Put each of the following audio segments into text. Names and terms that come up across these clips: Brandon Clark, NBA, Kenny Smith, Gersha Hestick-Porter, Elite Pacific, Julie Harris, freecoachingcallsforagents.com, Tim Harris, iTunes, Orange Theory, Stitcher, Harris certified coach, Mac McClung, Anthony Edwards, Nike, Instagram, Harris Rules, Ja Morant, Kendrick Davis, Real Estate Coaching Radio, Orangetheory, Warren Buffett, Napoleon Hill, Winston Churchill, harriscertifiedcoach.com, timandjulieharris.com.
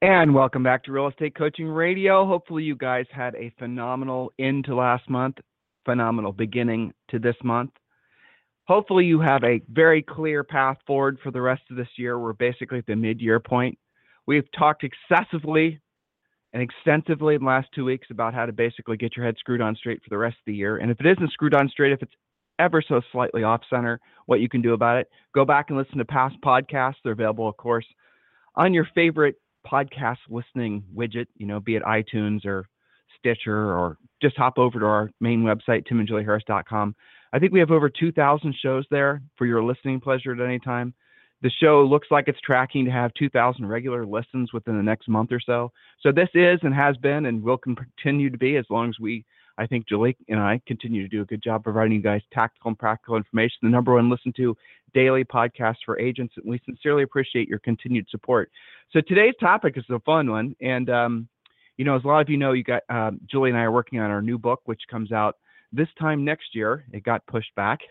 And welcome back to Real Estate Coaching Radio. Hopefully you guys had a phenomenal end to last month, phenomenal beginning to this month. Hopefully you have a very clear path forward for the rest of this year. We're basically at the mid-year point. We've talked excessively and extensively in the last 2 weeks about how to basically get your head screwed on straight for the rest of the year. And if it isn't screwed on straight, if it's ever so slightly off center, what you can do about it, go back and listen to past podcasts. They're available, of course, on your favorite podcast listening widget, you know, be it iTunes or Stitcher, or just hop over to our main website, timandjulieharris.com. I think we have over 2,000 shows there for your listening pleasure at any time. The show looks like it's tracking to have 2,000 regular listens within the next month or so. So this is and has been and will continue to be, as long as we, I think Julie and I, continue to do a good job providing you guys tactical and practical information, the #1 listened to daily podcast for agents. And we sincerely appreciate your continued support. So today's topic is a fun one. And, you know, as a lot of you know, you got Julie and I are working on our new book, which comes out this time next year. It got pushed back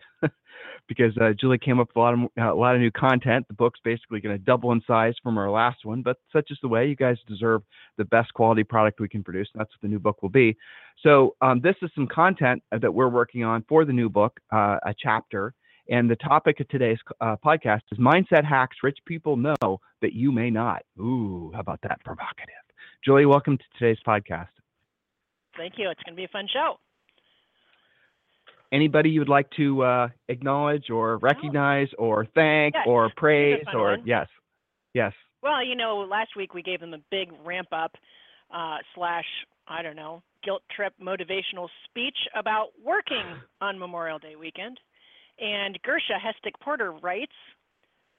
because Julie came up with a lot of new content. The book's basically going to double in size from our last one, but such is the way. You guys deserve the best quality product we can produce. That's what the new book will be. So this is some content that we're working on for the new book, a chapter. And the topic of today's podcast is Mindset Hacks Rich People Know That You May Not. Ooh, how about that? Provocative. Julie, welcome to today's podcast. Thank you. It's going to be a fun show. Anybody you would like to acknowledge or recognize or thank or praise or one. Yes. Well, you know, last week we gave them a big ramp up / I don't know, guilt trip motivational speech about working on Memorial Day weekend. And Gersha Hestick-Porter writes,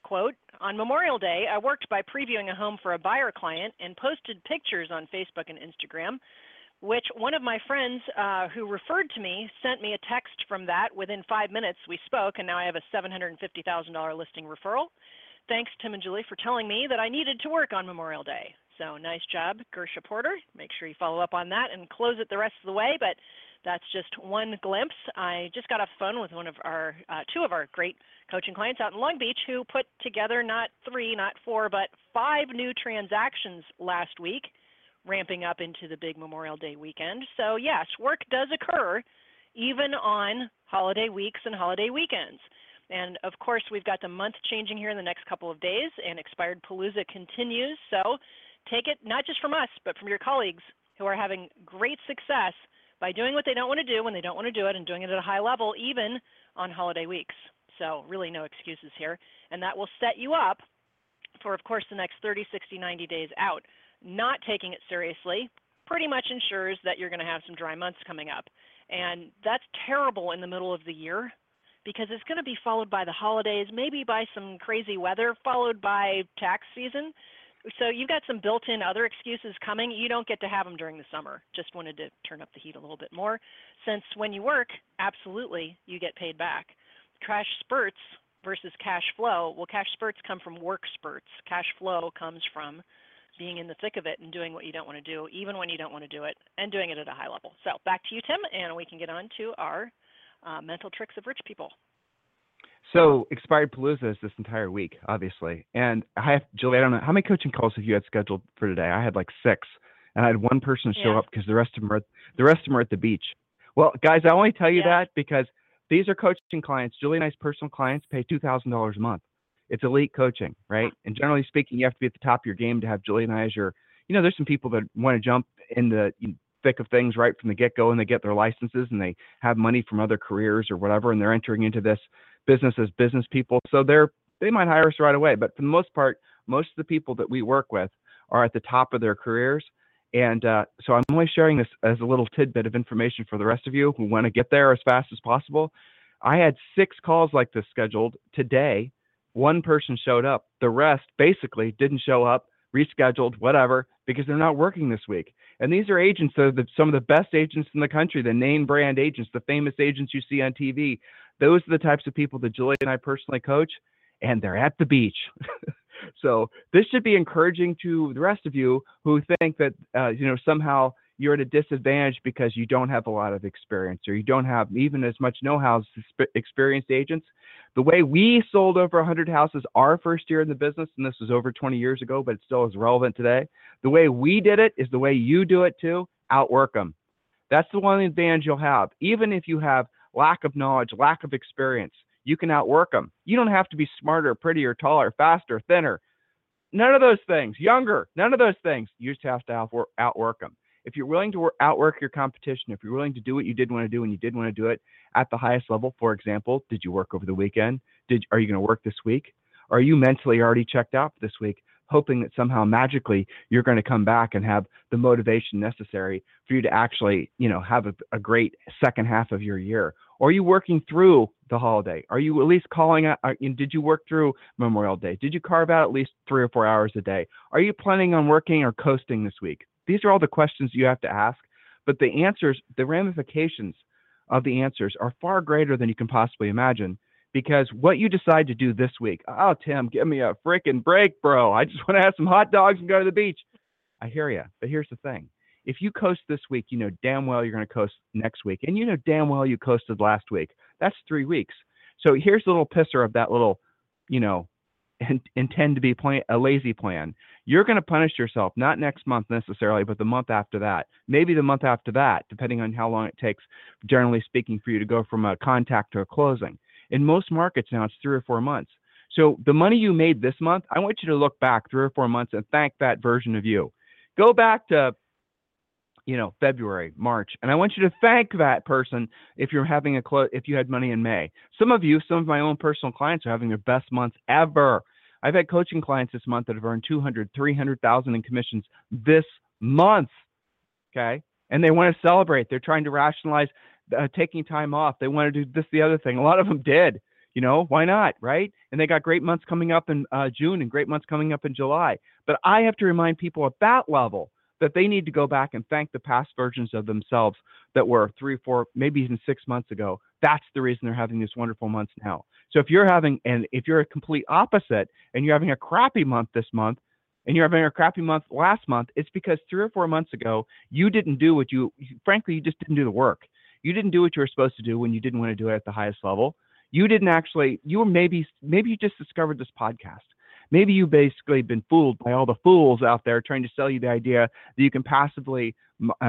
quote, "On Memorial Day, I worked by previewing a home for a buyer client and posted pictures on Facebook and Instagram, which one of my friends who referred to me sent me a text from that. Within 5 minutes, we spoke, and now I have a $750,000 listing referral. Thanks, Tim and Julie, for telling me that I needed to work on Memorial Day." So nice job, Gersha Porter. Make sure you follow up on that and close it the rest of the way. But that's just one glimpse. I just got off the phone with one of our two of our great coaching clients out in Long Beach who put together not 3, not 4, but 5 new transactions last week, ramping up into the big Memorial Day weekend. So yes, work does occur even on holiday weeks and holiday weekends. And of course, we've got the month changing here in the next couple of days, and Expired Palooza continues. So take it not just from us, but from your colleagues who are having great success by doing what they don't want to do when they don't want to do it and doing it at a high level, even on holiday weeks. So really no excuses here. And that will set you up for, of course, the next 30, 60, 90 days out. Not taking it seriously pretty much ensures that you're going to have some dry months coming up. And that's terrible in the middle of the year because it's going to be followed by the holidays, maybe by some crazy weather, followed by tax season. So you've got some built-in other excuses coming. You don't get to have them during the summer. Just wanted to turn up the heat a little bit more, since when you work, absolutely, you get paid back. Cash spurts versus cash flow. Well, cash spurts come from work spurts. Cash flow comes from being in the thick of it and doing what you don't want to do, even when you don't want to do it, and doing it at a high level. So back to you, Tim, and we can get on to our mental tricks of rich people. So Expired Palooza is this entire week, obviously. And I have, Julie, I don't know, how many coaching calls have you had scheduled for today? I had like 6, and I had one person show up because the rest of them are at the beach. Well, guys, I only tell you that because these are coaching clients. Julie and I's personal clients pay $2,000 a month. It's elite coaching, right? And generally speaking, you have to be at the top of your game to have Julie and I as your, you know, there's some people that want to jump in the thick of things right from the get-go, and they get their licenses and they have money from other careers or whatever, and they're entering into this business as business people. So they might hire us right away. But for the most part, most of the people that we work with are at the top of their careers. And so I'm only sharing this as a little tidbit of information for the rest of you who want to get there as fast as possible. I had 6 calls like this scheduled today One person showed up. The rest basically didn't show up, rescheduled, whatever, because they're not working this week. And these are agents that are some of the best agents in the country, the name brand agents, the famous agents you see on TV. Those are the types of people that Julie and I personally coach, and they're at the beach. So this should be encouraging to the rest of you who think that, somehow you're at a disadvantage because you don't have a lot of experience or you don't have even as much know-how as experienced agents. The way we sold over 100 houses our first year in the business, and this was over 20 years ago, but it still is relevant today. The way we did it is the way you do it too. Outwork them. That's the one advantage you'll have. Even if you have lack of knowledge, lack of experience, you can outwork them. You don't have to be smarter, prettier, taller, faster, thinner. None of those things. Younger. None of those things. You just have to outwork them. If you're willing to outwork your competition, if you're willing to do what you did want to do and you did want to do it at the highest level, for example, did you work over the weekend? Are you going to work this week? Are you mentally already checked out this week, hoping that somehow magically you're going to come back and have the motivation necessary for you to actually, have a great second half of your year? Or are you working through the holiday? Are you at least calling out? Did you work through Memorial Day? Did you carve out at least 3 or 4 hours a day? Are you planning on working or coasting this week? These are all the questions you have to ask, but the answers, the ramifications of the answers are far greater than you can possibly imagine, because what you decide to do this week, oh, Tim, give me a freaking break, bro. I just want to have some hot dogs and go to the beach. I hear you, but here's the thing. If you coast this week, you know damn well you're going to coast next week, and you know damn well you coasted last week. That's 3 weeks. So here's a little pisser of that little, intend to be a lazy plan. You're going to punish yourself, not next month necessarily, but the month after that, maybe the month after that, depending on how long it takes, generally speaking, for you to go from a contact to a closing. In most markets now, it's 3 or 4 months. So the money you made this month, I want you to look back 3 or 4 months and thank that version of you. Go back to, February, March, and I want you to thank that person if you're having if you had money in May. Some of my own personal clients are having their best months ever. I've had coaching clients this month that have earned $200,000, $300,000 in commissions this month, okay? And they want to celebrate. They're trying to rationalize taking time off. They want to do this, the other thing. A lot of them did, why not, right? And they got great months coming up in June and great months coming up in July. But I have to remind people at that level that they need to go back and thank the past versions of themselves that were 3, 4, maybe even 6 months ago. That's the reason they're having these wonderful months now. So if you're a complete opposite and you're having a crappy month this month and you're having a crappy month last month, it's because 3 or 4 months ago, you didn't do what you just didn't do the work. You didn't do what you were supposed to do when you didn't want to do it at the highest level. Maybe you just discovered this podcast. Maybe you've basically been fooled by all the fools out there trying to sell you the idea that you can passively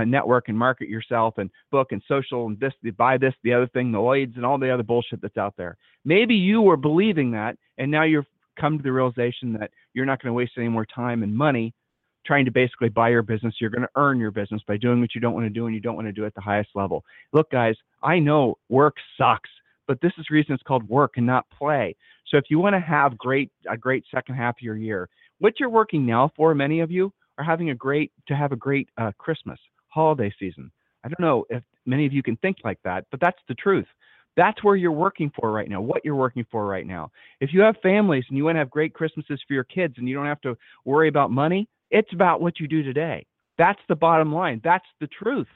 network and market yourself and book and social and buy this, the other thing, the leads and all the other bullshit that's out there. Maybe you were believing that, and now you've come to the realization that you're not going to waste any more time and money trying to basically buy your business. You're going to earn your business by doing what you don't want to do and you don't want to do at the highest level. Look, guys, I know work sucks, but this is the reason it's called work and not play. So if you want to have a great second half of your year, what you're working now for, many of you are having a great Christmas holiday season. I don't know if many of you can think like that, but that's the truth. That's where you're working for right now, what you're working for right now. If you have families and you want to have great Christmases for your kids and you don't have to worry about money, it's about what you do today. That's the bottom line. That's the truth.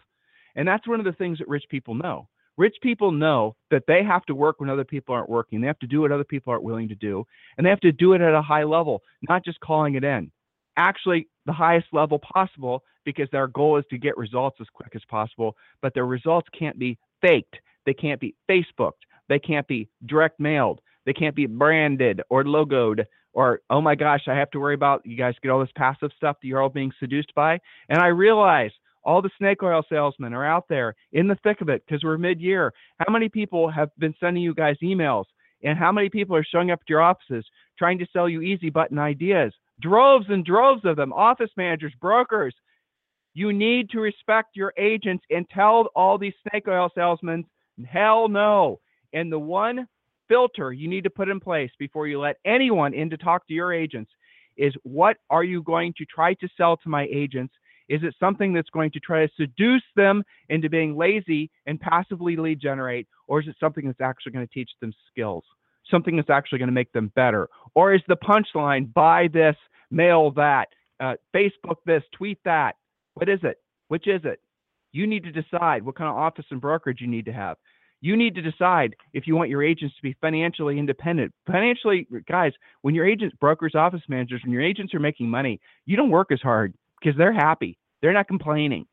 And that's one of the things that rich people know. Rich people know that they have to work when other people aren't working. They have to do what other people aren't willing to do. And they have to do it at a high level, not just calling it in. Actually, the highest level possible, because their goal is to get results as quick as possible. But their results can't be faked. They can't be Facebooked. They can't be direct mailed. They can't be branded or logoed or, oh my gosh, I have to worry about, you guys get all this passive stuff that you're all being seduced by. And I realize all the snake oil salesmen are out there in the thick of it because we're mid-year. How many people have been sending you guys emails? And how many people are showing up at your offices trying to sell you easy button ideas? Droves and droves of them, office managers, brokers. You need to respect your agents and tell all these snake oil salesmen, hell no. And the one filter you need to put in place before you let anyone in to talk to your agents is, what are you going to try to sell to my agents? Is it something that's going to try to seduce them into being lazy and passively lead generate, or is it something that's actually going to teach them skills? something that's actually going to make them better? Or is the punchline, buy this, mail that, Facebook this, tweet that? What is it? Which is it? You need to decide what kind of office and brokerage you need to have. You need to decide if you want your agents to be financially independent. Financially, guys, when your agents, brokers, office managers, when your agents are making money, you don't work as hard because they're happy. They're not complaining.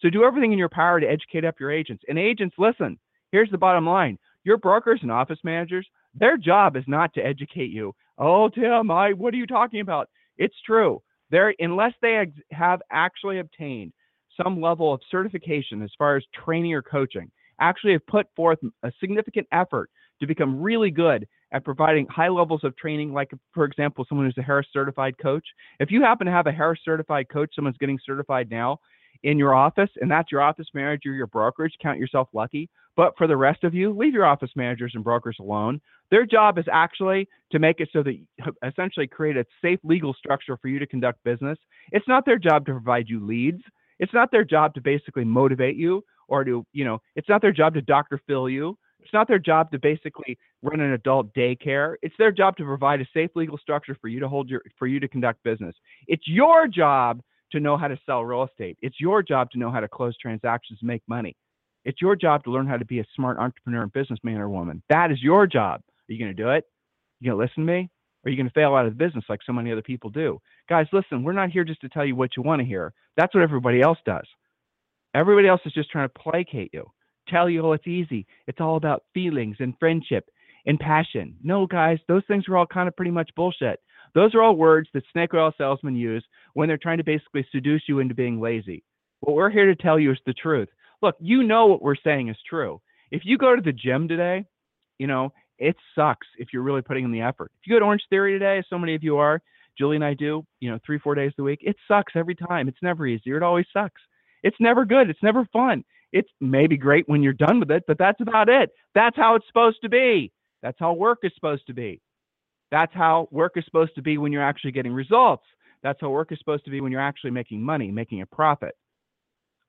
So do everything in your power to educate up your agents. And agents, listen, here's the bottom line. Your brokers and office managers, their job is not to educate you. Oh, Tim, what are you talking about? It's true. Unless they have actually obtained some level of certification as far as training or coaching, actually have put forth a significant effort to become really good at providing high levels of training, like, for example, someone who's a Harris certified coach. If you happen to have a Harris certified coach, someone's getting certified now in your office, and that's your office manager, your brokerage, count yourself lucky. But for the rest of you, leave your office managers and brokers alone. Their job is actually to make it so that essentially create a safe legal structure for you to conduct business. It's not their job to provide you leads. It's not their job to basically motivate you or to, it's not their job to Dr. Phil you. It's not their job to basically run an adult daycare. It's their job to provide a safe legal structure for you to for you to conduct business. It's your job to know how to sell real estate. It's your job to know how to close transactions, make money. It's your job to learn how to be a smart entrepreneur and businessman or woman. That is your job. Are you going to do it? You going to listen to me? Or are you going to fail out of the business like so many other people do? Guys, listen, we're not here just to tell you what you want to hear. That's what everybody else does. Everybody else is just trying to placate you, tell you, oh, it's easy. It's all about feelings and friendship and passion. No, guys, those things are all kind of pretty much bullshit. Those are all words that snake oil salesmen use when they're trying to basically seduce you into being lazy. What we're here to tell you is the truth. Look, you know what we're saying is true. If you go to the gym today, it sucks if you're really putting in the effort. If you go to Orange Theory today, as so many of you are, Julie and I do, 3-4 days a week, it sucks every time. It's never easier. It always sucks. It's never good. It's never fun. It's maybe great when you're done with it, but that's about it. That's how it's supposed to be. That's how work is supposed to be. That's how work is supposed to be when you're actually getting results. That's how work is supposed to be when you're actually making money, making a profit.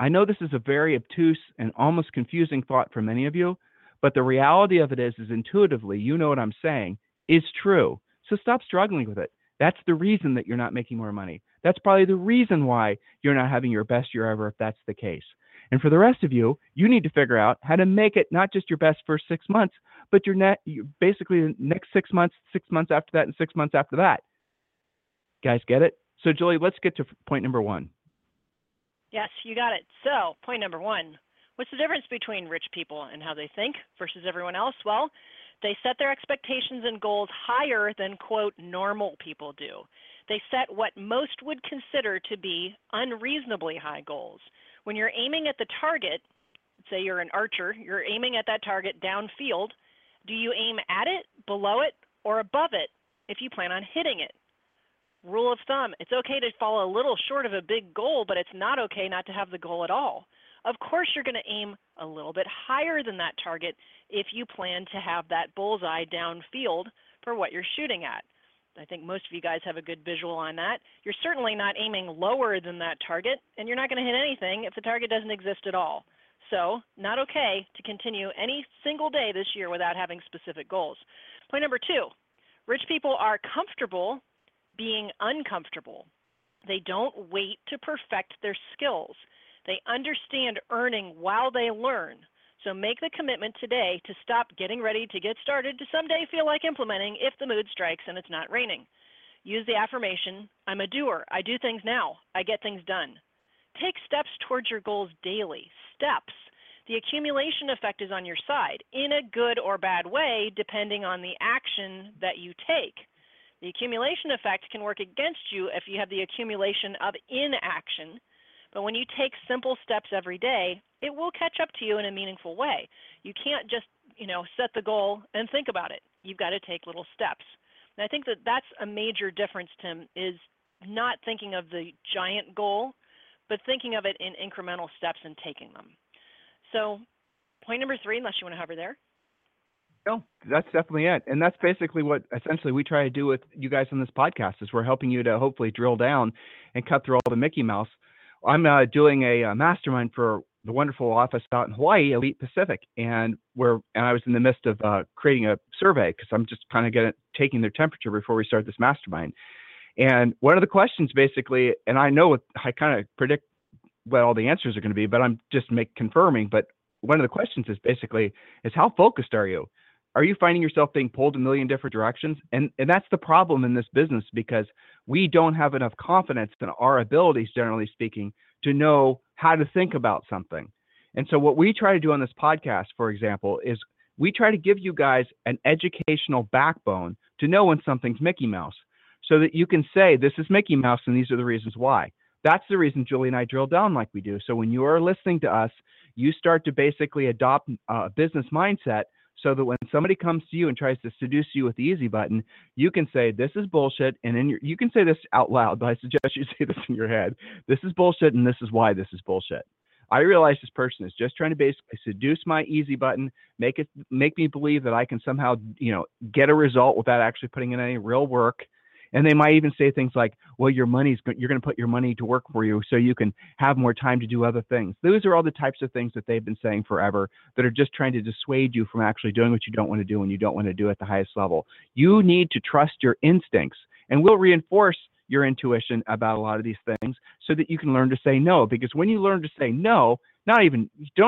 I know this is a very obtuse and almost confusing thought for many of you, but the reality of it is intuitively, you know what I'm saying is true. So stop struggling with it. That's the reason that you're not making more money. That's probably the reason why you're not having your best year ever, if that's the case. And for the rest of you, you need to figure out how to make it not just your best first 6 months, but basically the next 6 months, 6 months after that, and 6 months after that. Guys, get it? So, Julie, let's get to point number one. Yes, you got it. So, point number one, what's the difference between rich people and how they think versus everyone else? Well, they set their expectations and goals higher than, quote, normal people do. They set what most would consider to be unreasonably high goals. When you're aiming at the target, say you're an archer, you're aiming at that target downfield. Do you aim at it, below it, or above it if you plan on hitting it? Rule of thumb, it's okay to fall a little short of a big goal, but it's not okay not to have the goal at all. Of course, you're going to aim a little bit higher than that target if you plan to have that bullseye downfield for what you're shooting at. I think most of you guys have a good visual on that. You're certainly not aiming lower than that target, and you're not going to hit anything if the target doesn't exist at all. So, not okay to continue any single day this year without having specific goals. Point number two, rich people are comfortable being uncomfortable. They don't wait to perfect their skills. They understand earning while they learn. So make the commitment today to stop getting ready to get started to someday feel like implementing if the mood strikes and it's not raining. Use the affirmation, I'm a doer. I do things now. I get things done. Take steps towards your goals daily. Steps. The accumulation effect is on your side in a good or bad way, depending on the action that you take. The accumulation effect can work against you if you have the accumulation of inaction, but when you take simple steps every day, it will catch up to you in a meaningful way. You can't just, set the goal and think about it. You've got to take little steps. And I think that that's a major difference, Tim, is not thinking of the giant goal, but thinking of it in incremental steps and taking them. So point number three, unless you want to hover there. No, that's definitely it. And that's basically what essentially we try to do with you guys on this podcast is we're helping you to hopefully drill down and cut through all the Mickey Mouse. I'm doing a mastermind for the wonderful office out in Hawaii, Elite Pacific, and I was in the midst of creating a survey because I'm just kind of taking their temperature before we start this mastermind. And one of the questions basically, and I know I kind of predict what all the answers are going to be, but I'm just confirming. But one of the questions is basically is how focused are you? Are you finding yourself being pulled a million different directions? And that's the problem in this business, because we don't have enough confidence in our abilities, generally speaking, to know how to think about something. And so what we try to do on this podcast, for example, is we try to give you guys an educational backbone to know when something's Mickey Mouse, so that you can say, this is Mickey Mouse and these are the reasons why. That's the reason Julie and I drill down like we do. So when you are listening to us, you start to basically adopt a business mindset, so that when somebody comes to you and tries to seduce you with the easy button, you can say, this is bullshit. And you can say this out loud, but I suggest you say this in your head. This is bullshit, and this is why this is bullshit. I realize this person is just trying to basically seduce my easy button, make me believe that I can somehow, get a result without actually putting in any real work. And they might even say things like, well, you're going to put your money to work for you so you can have more time to do other things. Those are all the types of things that they've been saying forever that are just trying to dissuade you from actually doing what you don't want to do, and you don't want to do at the highest level. You need to trust your instincts, and we'll reinforce your intuition about a lot of these things so that you can learn to say no, because when you learn to say no, don't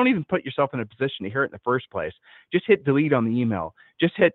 even put yourself in a position to hear it in the first place. Just hit delete on the email. Just hit,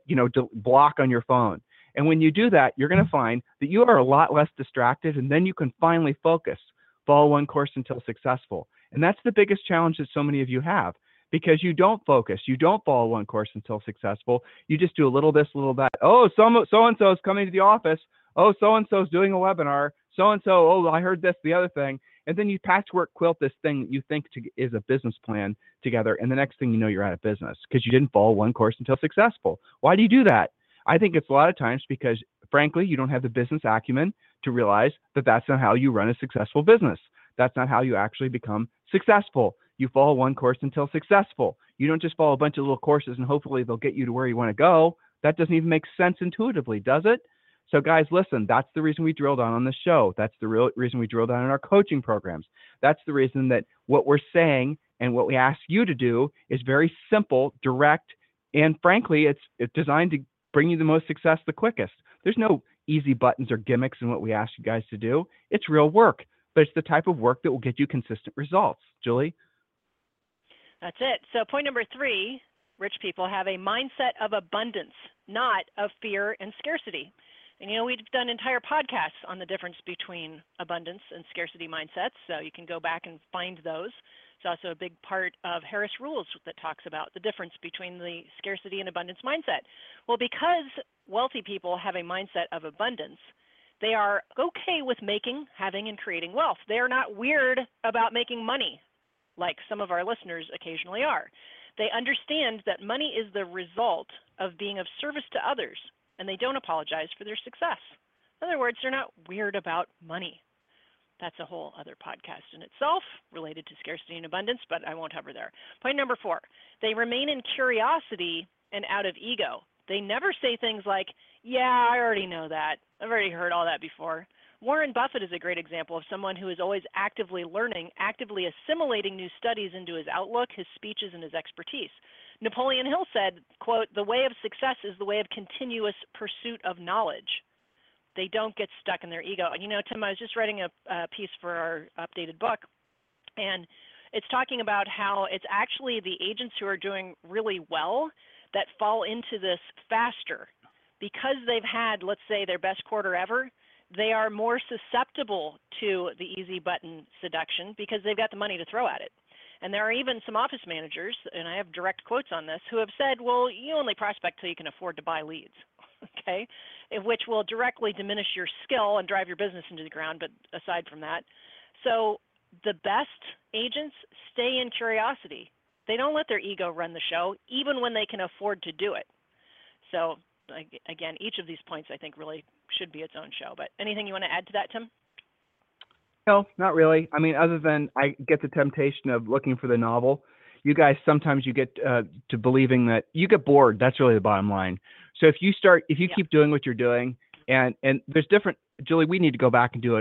block on your phone. And when you do that, you're going to find that you are a lot less distracted, and then you can finally focus, follow one course until successful. And that's the biggest challenge that so many of you have, because you don't focus. You don't follow one course until successful. You just do a little this, a little that. Oh, so-and-so is coming to the office. Oh, so-and-so is doing a webinar. So-and-so, oh, I heard this, the other thing. And then you patchwork quilt this thing that you think is a business plan together. And the next thing you know, you're out of business because you didn't follow one course until successful. Why do you do that? I think it's a lot of times because, frankly, you don't have the business acumen to realize that that's not how you run a successful business. That's not how you actually become successful. You follow one course until successful. You don't just follow a bunch of little courses and hopefully they'll get you to where you want to go. That doesn't even make sense intuitively, does it? So guys, listen, that's the reason we drill down on this show. That's the real reason we drill down in our coaching programs. That's the reason that what we're saying and what we ask you to do is very simple, direct, and frankly, it's designed to bring you the most success the quickest. There's no easy buttons or gimmicks in what we ask you guys to do. It's real work, but it's the type of work that will get you consistent results. Julie? That's it. So point number 3, rich people have a mindset of abundance, not of fear and scarcity. And we've done entire podcasts on the difference between abundance and scarcity mindsets, so you can go back and find those. It's also a big part of Harris Rules that talks about the difference between the scarcity and abundance mindset. Well, because wealthy people have a mindset of abundance, they are okay with making, having, and creating wealth. They are not weird about making money, like some of our listeners occasionally are. They understand that money is the result of being of service to others, and they don't apologize for their success. In other words, they're not weird about money. That's a whole other podcast in itself related to scarcity and abundance, but I won't hover there. Point number 4, they remain in curiosity and out of ego. They never say things like, yeah, I already know that. I've already heard all that before. Warren Buffett is a great example of someone who is always actively learning, actively assimilating new studies into his outlook, his speeches, and his expertise. Napoleon Hill said, quote, "The way of success is the way of continuous pursuit of knowledge." They don't get stuck in their ego. And Tim, I was just writing a piece for our updated book, and it's talking about how it's actually the agents who are doing really well that fall into this faster. Because they've had, let's say, their best quarter ever, they are more susceptible to the easy button seduction because they've got the money to throw at it. And there are even some office managers, and I have direct quotes on this, who have said, well, you only prospect till you can afford to buy leads. Okay, which will directly diminish your skill and drive your business into the ground, but aside from that. So the best agents stay in curiosity. They don't let their ego run the show, even when they can afford to do it. So again, each of these points, I think, really should be its own show. But anything you want to add to that, Tim? No, not really. I mean, other than I get the temptation of looking for the novel. You guys, sometimes you get to believing that you get bored. That's really the bottom line. So if you keep doing what you're doing, and there's different, Julie, we need to go back and do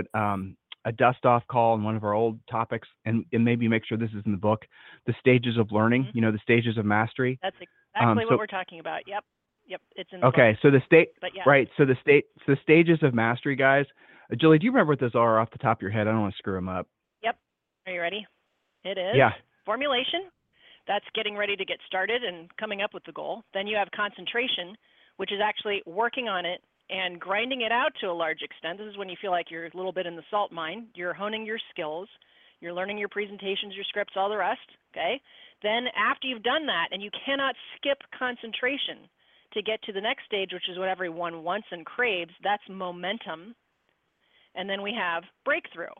a dust-off call on one of our old topics, and maybe make sure this is in the book, the stages of learning, mm-hmm. you know, the stages of mastery. That's exactly what we're talking about. Yep. Yep. It's in the book. So the state, yeah. Right. So the stages of mastery, guys. Julie, do you remember what those are off the top of your head? I don't want to screw them up. Yep. Are you ready? It is. Yeah. Formulation. That's getting ready to get started and coming up with the goal. Then you have concentration, which is actually working on it and grinding it out to a large extent. This is when you feel like you're a little bit in the salt mine. You're honing your skills. You're learning your presentations, your scripts, all the rest. Okay. Then after you've done that, and you cannot skip concentration to get to the next stage, which is what everyone wants and craves, that's momentum. And then we have breakthrough.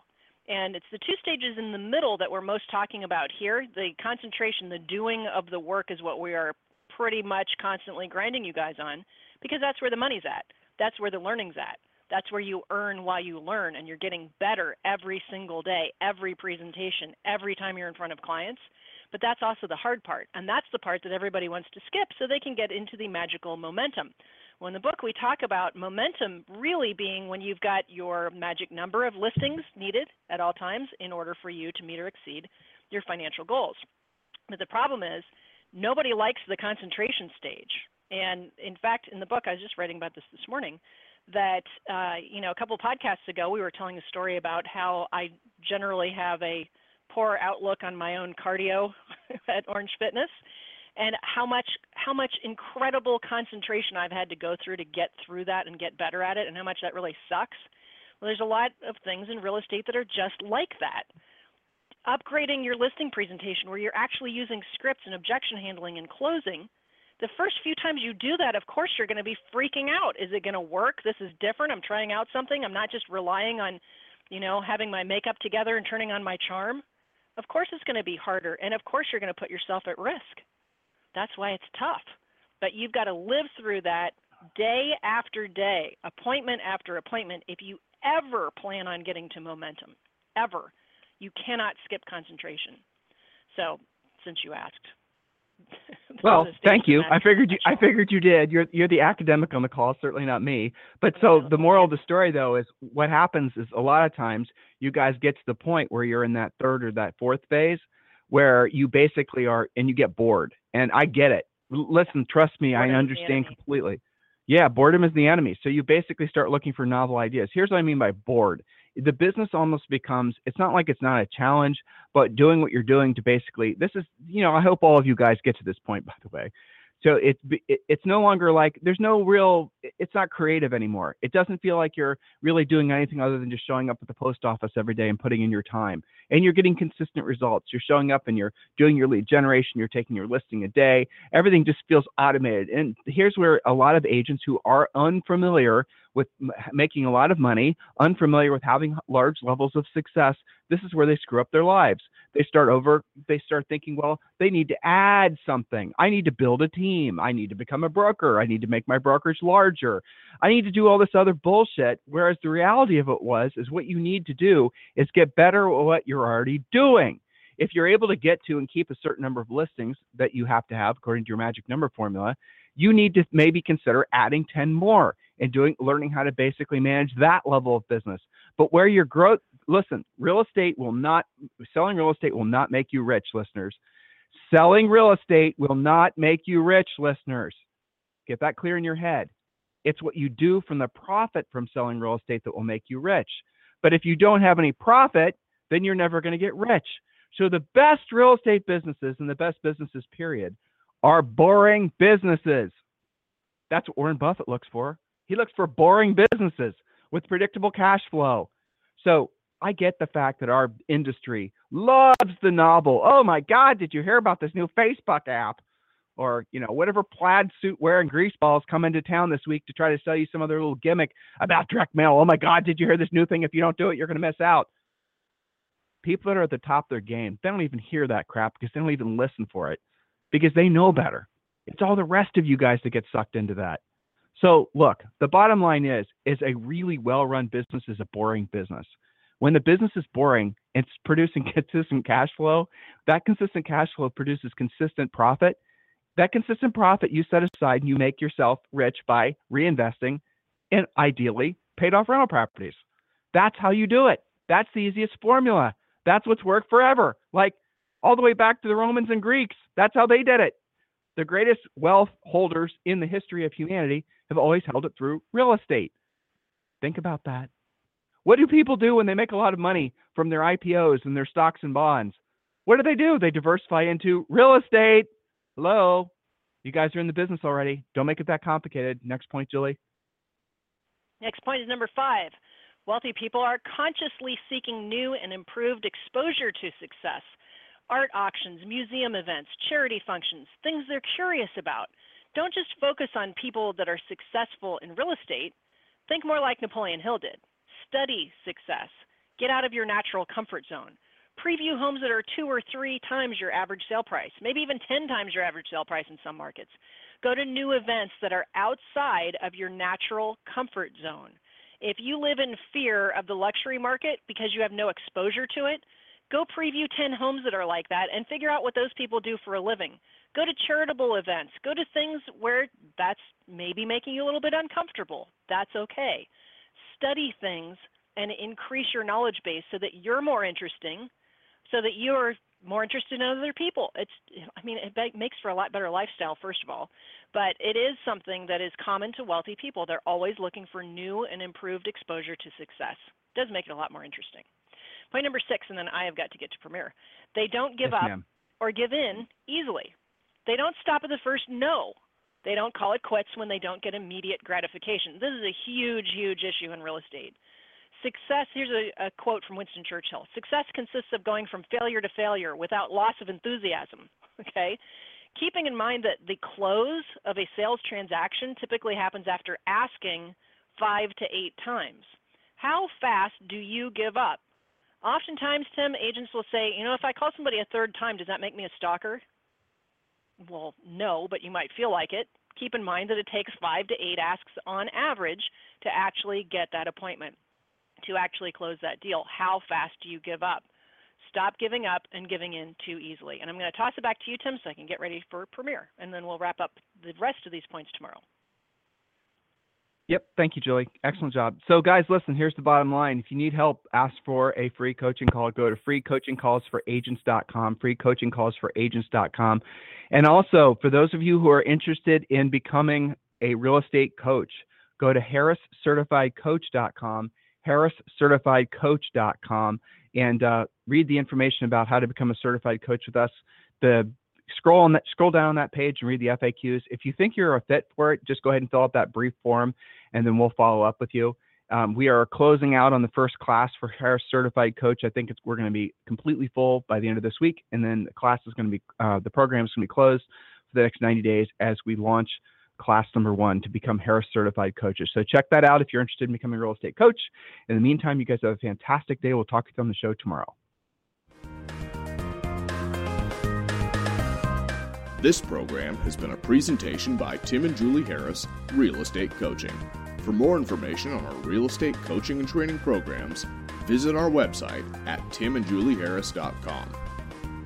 And it's the two stages in the middle that we're most talking about here. The concentration, the doing of the work, is what we are pretty much constantly grinding you guys on, because that's where the money's at. That's where the learning's at. That's where you earn while you learn, and you're getting better every single day, every presentation, every time you're in front of clients. But that's also the hard part, and that's the part that everybody wants to skip so they can get into the magical momentum. Well, in the book, we talk about momentum really being when you've got your magic number of listings needed at all times in order for you to meet or exceed your financial goals. But the problem is nobody likes the concentration stage. And in fact, in the book, I was just writing about this morning, that a couple of podcasts ago, we were telling a story about how I generally have a poor outlook on my own cardio at Orange Fitness, and how much incredible concentration I've had to go through to get through that and get better at it, and how much that really sucks. Well, there's a lot of things in real estate that are just like that. Upgrading your listing presentation where you're actually using scripts and objection handling and closing, the first few times you do that, of course, you're going to be freaking out. Is it going to work? This is different. I'm trying out something. I'm not just relying on, having my makeup together and turning on my charm. Of course, it's going to be harder. And of course, you're going to put yourself at risk. That's why it's tough. But you've got to live through that day after day, appointment after appointment. If you ever plan on getting to momentum, ever, you cannot skip concentration. So since you asked. Well, thank you. I figured you did. You're the academic on the call, certainly not me. But so the moral of the story, though, is what happens is a lot of times you guys get to the point where you're in that third or that fourth phase where you basically are, and you get bored. And I get it. Listen, trust me, I understand completely. Yeah, boredom is the enemy. So you basically start looking for novel ideas. Here's what I mean by bored. The business almost becomes, it's not like it's not a challenge, but doing what you're doing to basically, this is, I hope all of you guys get to this point, by the way. So it's no longer like, there's no real, it's not creative anymore. It doesn't feel like you're really doing anything other than just showing up at the post office every day and putting in your time. And you're getting consistent results. You're showing up and you're doing your lead generation. You're taking your listing a day. Everything just feels automated. And here's where a lot of agents who are unfamiliar with making a lot of money, unfamiliar with having large levels of success, this is where they screw up their lives. They start thinking, well, they need to add something. I need to build a team. I need to become a broker. I need to make my brokerage larger. I need to do all this other bullshit. Whereas the reality of it is what you need to do is get better at what you're already doing. If you're able to get to and keep a certain number of listings that you have to have, according to your magic number formula, you need to maybe consider adding 10 more and learning how to basically manage that level of business. But where your growth, listen, selling real estate will not make you rich, listeners. Selling real estate will not make you rich, listeners. Get that clear in your head. It's what you do from the profit from selling real estate that will make you rich. But if you don't have any profit, then you're never going to get rich. So the best real estate businesses and the best businesses, period, are boring businesses. That's what Warren Buffett looks for. He looks for boring businesses with predictable cash flow. So I get the fact that our industry loves the novel. Oh my God, did you hear about this new Facebook app? Or, whatever plaid suit wearing greaseballs come into town this week to try to sell you some other little gimmick about direct mail. Oh my God, did you hear this new thing? If you don't do it, you're going to miss out. People that are at the top of their game, they don't even hear that crap because they don't even listen for it because they know better. It's all the rest of you guys that get sucked into that. So look, the bottom line is a really well-run business is a boring business. When the business is boring, it's producing consistent cash flow. That consistent cash flow produces consistent profit. That consistent profit you set aside and you make yourself rich by reinvesting in, ideally, paid-off rental properties. That's how you do it. That's the easiest formula. That's what's worked forever. Like all the way back to the Romans and Greeks. That's how they did it. The greatest wealth holders in the history of humanity have always held it through real estate. Think about that. What do people do when they make a lot of money from their IPOs and their stocks and bonds? What do? They diversify into real estate. Hello. You guys are in the business already. Don't make it that complicated. Next point, Julie. Next point is number 5. Wealthy people are consciously seeking new and improved exposure to success. Art auctions, museum events, charity functions, things they're curious about. Don't just focus on people that are successful in real estate. Think more like Napoleon Hill did. Study success. Get out of your natural comfort zone. Preview homes that are 2 or 3 times your average sale price, maybe even 10 times your average sale price in some markets. Go to new events that are outside of your natural comfort zone. If you live in fear of the luxury market because you have no exposure to it, go preview 10 homes that are like that and figure out what those people do for a living. Go to charitable events. Go to things where that's maybe making you a little bit uncomfortable. That's okay. Study things and increase your knowledge base so that you're more interesting, so that you're more interested in other people. It makes for a lot better lifestyle, first of all, but it is something that is common to wealthy people. They're always looking for new and improved exposure to success. It does make it a lot more interesting. Point number 6, and then I have got to get to premiere. They don't give up or give in easily. They don't stop at the first no. They don't call it quits when they don't get immediate gratification. This is a huge, huge issue in real estate. Success, here's a quote from Winston Churchill. Success consists of going from failure to failure without loss of enthusiasm, okay? Keeping in mind that the close of a sales transaction typically happens after asking 5 to 8 times. How fast do you give up? Oftentimes, Tim, agents will say, if I call somebody a 3rd time, does that make me a stalker? Well, no, but you might feel like it. Keep in mind that it takes 5 to 8 asks on average to actually get that appointment, to actually close that deal. How fast do you give up? Stop giving up and giving in too easily. And I'm going to toss it back to you, Tim, so I can get ready for premiere, and then we'll wrap up the rest of these points tomorrow. Yep. Thank you, Julie. Excellent job. So guys, listen, here's the bottom line. If you need help, ask for a free coaching call. Go to freecoachingcallsforagents.com, freecoachingcallsforagents.com. And also, for those of you who are interested in becoming a real estate coach, go to harriscertifiedcoach.com, harriscertifiedcoach.com, and read the information about how to become a certified coach with us. Scroll down on that page and read the FAQs. If you think you're a fit for it, just go ahead and fill out that brief form, and then we'll follow up with you. We are closing out on the first class for Harris Certified Coach. I think we're going to be completely full by the end of this week, and then the class is going to be the program is going to be closed for the next 90 days as we launch class number 1 to become Harris Certified Coaches. So check that out if you're interested in becoming a real estate coach. In the meantime, you guys have a fantastic day. We'll talk to you on the show tomorrow. This program has been a presentation by Tim and Julie Harris, Real Estate Coaching. For more information on our real estate coaching and training programs, visit our website at timandjulieharris.com.